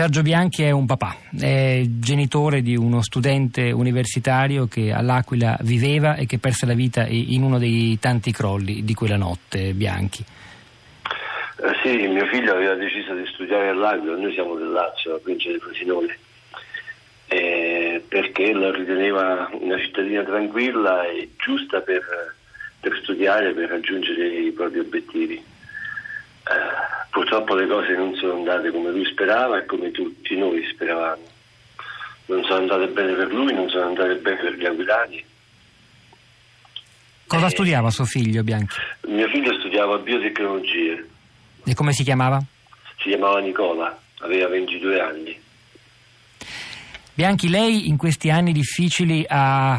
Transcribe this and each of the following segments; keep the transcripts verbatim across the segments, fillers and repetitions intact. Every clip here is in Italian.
Sergio Bianchi è un papà, è genitore di uno studente universitario che all'Aquila viveva e che perse la vita in uno dei tanti crolli di quella notte. Bianchi. Eh sì, mio figlio aveva deciso di studiare all'Aquila, noi siamo del Lazio, la provincia di Frosinone, eh, perché lo riteneva una cittadina tranquilla e giusta per, per studiare, per raggiungere i propri obiettivi. Uh, purtroppo le cose non sono andate come lui sperava e come tutti noi speravamo. Non sono andate bene per lui, non sono andate bene per gli aquilani. Cosa eh, studiava suo figlio, Bianchi? Mio figlio studiava biotecnologie. E come si chiamava? Si chiamava Nicola, aveva ventidue anni. Bianchi, lei in questi anni difficili ha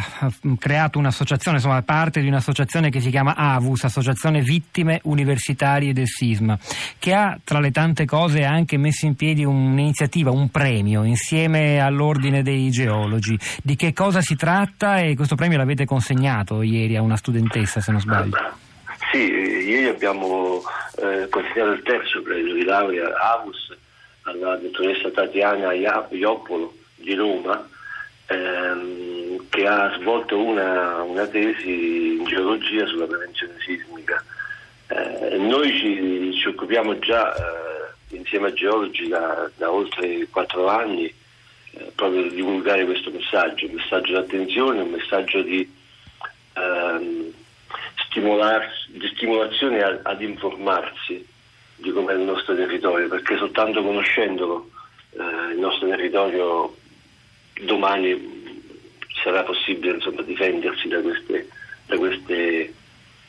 creato un'associazione, insomma parte di un'associazione che si chiama AVUS, Associazione Vittime Universitarie del Sisma, che ha tra le tante cose anche messo in piedi un'iniziativa, un premio, insieme all'Ordine dei Geologi. Di che cosa si tratta? E questo premio l'avete consegnato ieri a una studentessa, se non sbaglio. Sì, ieri abbiamo eh, consegnato il terzo premio di laurea AVUS alla dottoressa Tatiana Iopolo di Roma, ehm, che ha svolto una, una tesi in geologia sulla prevenzione sismica. Eh, noi ci, ci occupiamo già eh, insieme a geologi da, da oltre quattro anni eh, proprio di divulgare questo messaggio, un messaggio di attenzione, un messaggio di, ehm, di stimolazione a, ad informarsi di com'è il nostro territorio, perché soltanto conoscendolo eh, il nostro territorio domani sarà possibile, insomma, difendersi da queste, da queste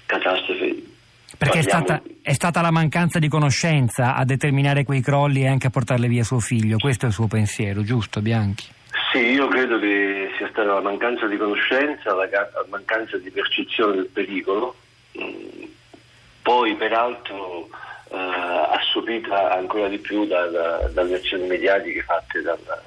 catastrofi. Perché è stata, è stata la mancanza di conoscenza a determinare quei crolli e anche a portarle via suo figlio, questo è il suo pensiero, giusto, Bianchi? Sì, io credo che sia stata la mancanza di conoscenza, la mancanza di percezione del pericolo, poi peraltro eh, assopita ancora di più da, da, dalle azioni mediatiche fatte dalla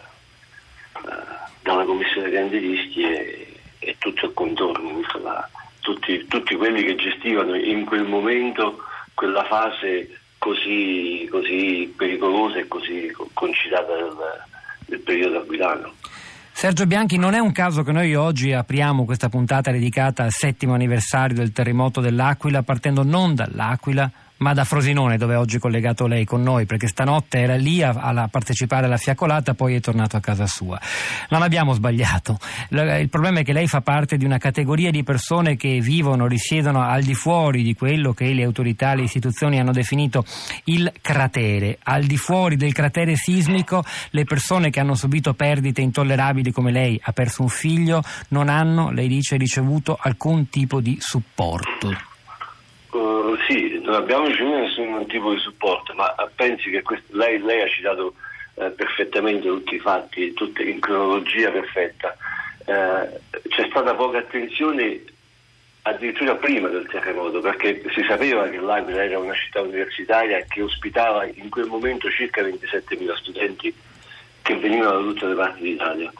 dalla Commissione grandi rischi e, e tutto il contorno, la, tutti, tutti quelli che gestivano in quel momento quella fase così, così pericolosa e così concitata del, del periodo aquilano. Sergio Bianchi, non è un caso che noi oggi apriamo questa puntata dedicata al settimo anniversario del terremoto dell'Aquila, partendo non dall'Aquila ma da Frosinone, dove è oggi collegato lei con noi, perché stanotte era lì a, a partecipare alla fiaccolata, poi è tornato a casa sua. Non abbiamo sbagliato. L- il problema è che lei fa parte di una categoria di persone che vivono, risiedono al di fuori di quello che le autorità, le istituzioni hanno definito il cratere. Al di fuori del cratere sismico, le persone che hanno subito perdite intollerabili, come lei, ha perso un figlio, non hanno, lei dice, ricevuto alcun tipo di supporto. Uh, sì, non abbiamo ricevuto nessun tipo di supporto, ma pensi che questo, lei, lei ha citato eh, perfettamente tutti i fatti, tutte in cronologia perfetta. Eh, c'è stata poca attenzione addirittura prima del terremoto, perché si sapeva che l'Aquila era una città universitaria che ospitava in quel momento circa ventisettemila studenti che venivano da tutte le parti d'Italia,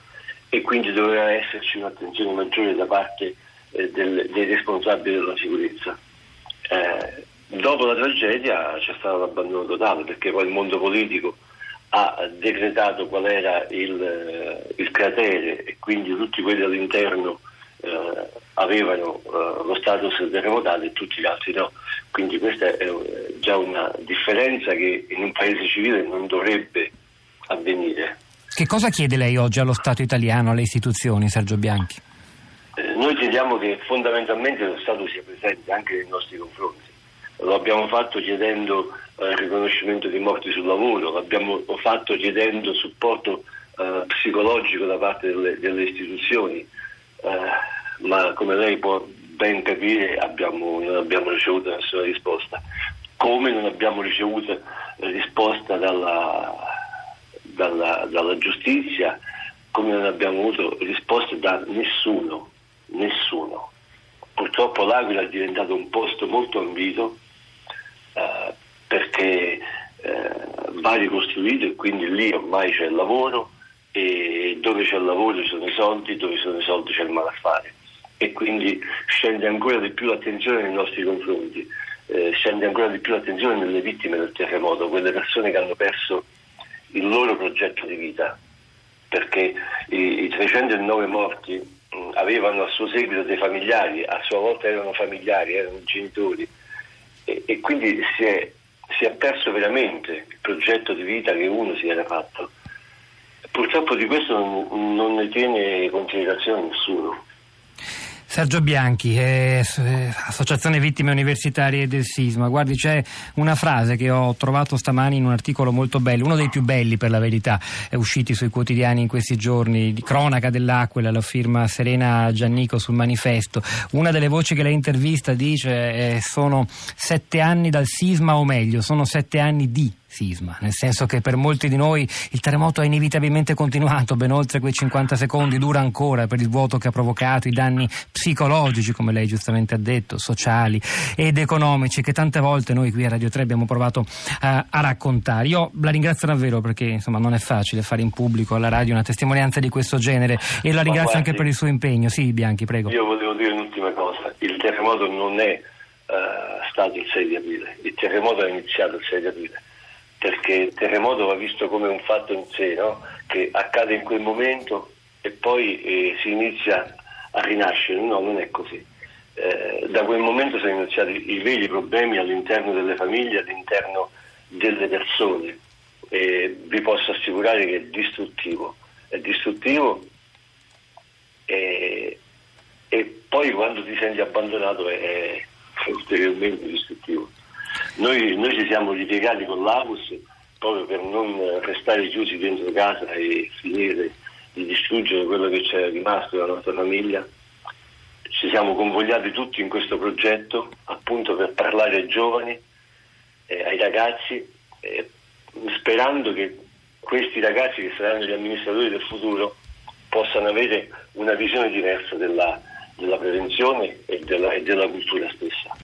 e quindi doveva esserci un'attenzione maggiore da parte eh, del, dei responsabili della sicurezza. Eh, dopo la tragedia c'è stato l'abbandono totale, perché poi il mondo politico ha decretato qual era il, il cratere, e quindi tutti quelli all'interno eh, avevano eh, lo status terremotale e tutti gli altri no. Quindi questa è eh, già una differenza che in un paese civile non dovrebbe avvenire. Che cosa chiede lei oggi allo Stato italiano, alle istituzioni, Sergio Bianchi? Noi chiediamo che fondamentalmente lo Stato sia presente anche nei nostri confronti. Lo abbiamo fatto chiedendo eh, riconoscimento di morti sul lavoro, l'abbiamo fatto chiedendo supporto eh, psicologico da parte delle, delle istituzioni, eh, ma come lei può ben capire abbiamo, non abbiamo ricevuto nessuna risposta. Come non abbiamo ricevuto risposta dalla, dalla, dalla giustizia, come non abbiamo avuto risposte da nessuno. Nessuno. Purtroppo l'Aquila è diventato un posto molto ambito eh, perché eh, va ricostruito, e quindi lì ormai c'è il lavoro, e dove c'è il lavoro ci sono i soldi, dove sono i soldi c'è il malaffare, e quindi scende ancora di più l'attenzione nei nostri confronti, eh, scende ancora di più l'attenzione nelle vittime del terremoto, quelle persone che hanno perso il loro progetto di vita, perché i, i trecentonove morti mh, avevano a suo seguito dei familiari, a sua volta erano familiari, erano genitori, e, e quindi si è, si è perso veramente il progetto di vita che uno si era fatto. Purtroppo di questo non, non ne tiene considerazione nessuno. Sergio Bianchi, eh, associazione vittime universitarie del sisma. Guardi, c'è una frase che ho trovato stamani in un articolo molto bello, uno dei più belli per la verità, è usciti sui quotidiani in questi giorni, di cronaca dell'Aquila, la firma Serena Giannico sul manifesto. Una delle voci che la intervista dice eh, sono sette anni dal sisma, o meglio, sono sette anni di sisma, nel senso che per molti di noi il terremoto è inevitabilmente continuato, ben oltre quei cinquanta secondi, dura ancora per il vuoto che ha provocato, i danni psicologici, come lei giustamente ha detto, sociali ed economici, che tante volte noi qui a Radio tre abbiamo provato uh, a raccontare. Io la ringrazio davvero, perché insomma non è facile fare in pubblico alla radio una testimonianza di questo genere, e la ringrazio guardi, anche per il suo impegno. Sì, Bianchi, prego. Io volevo dire un'ultima cosa, il terremoto non è uh, stato il sei di aprile, il terremoto è iniziato il sei di aprile. Perché il terremoto va visto come un fatto in sé, no? Che accade in quel momento e poi eh, si inizia a rinascere. No, non è così. Eh, da quel momento sono iniziati i veri problemi all'interno delle famiglie, all'interno delle persone. Eh, vi posso assicurare che è distruttivo. È distruttivo e, e poi quando ti senti abbandonato è, è ulteriormente distruttivo. Noi, noi ci siamo ripiegati con l'AVUS proprio per non restare chiusi dentro casa e finire di distruggere quello che c'era rimasto della nostra famiglia. Ci siamo convogliati tutti in questo progetto appunto per parlare ai giovani, eh, ai ragazzi, eh, sperando che questi ragazzi, che saranno gli amministratori del futuro, possano avere una visione diversa della, della prevenzione e della, e della cultura stessa.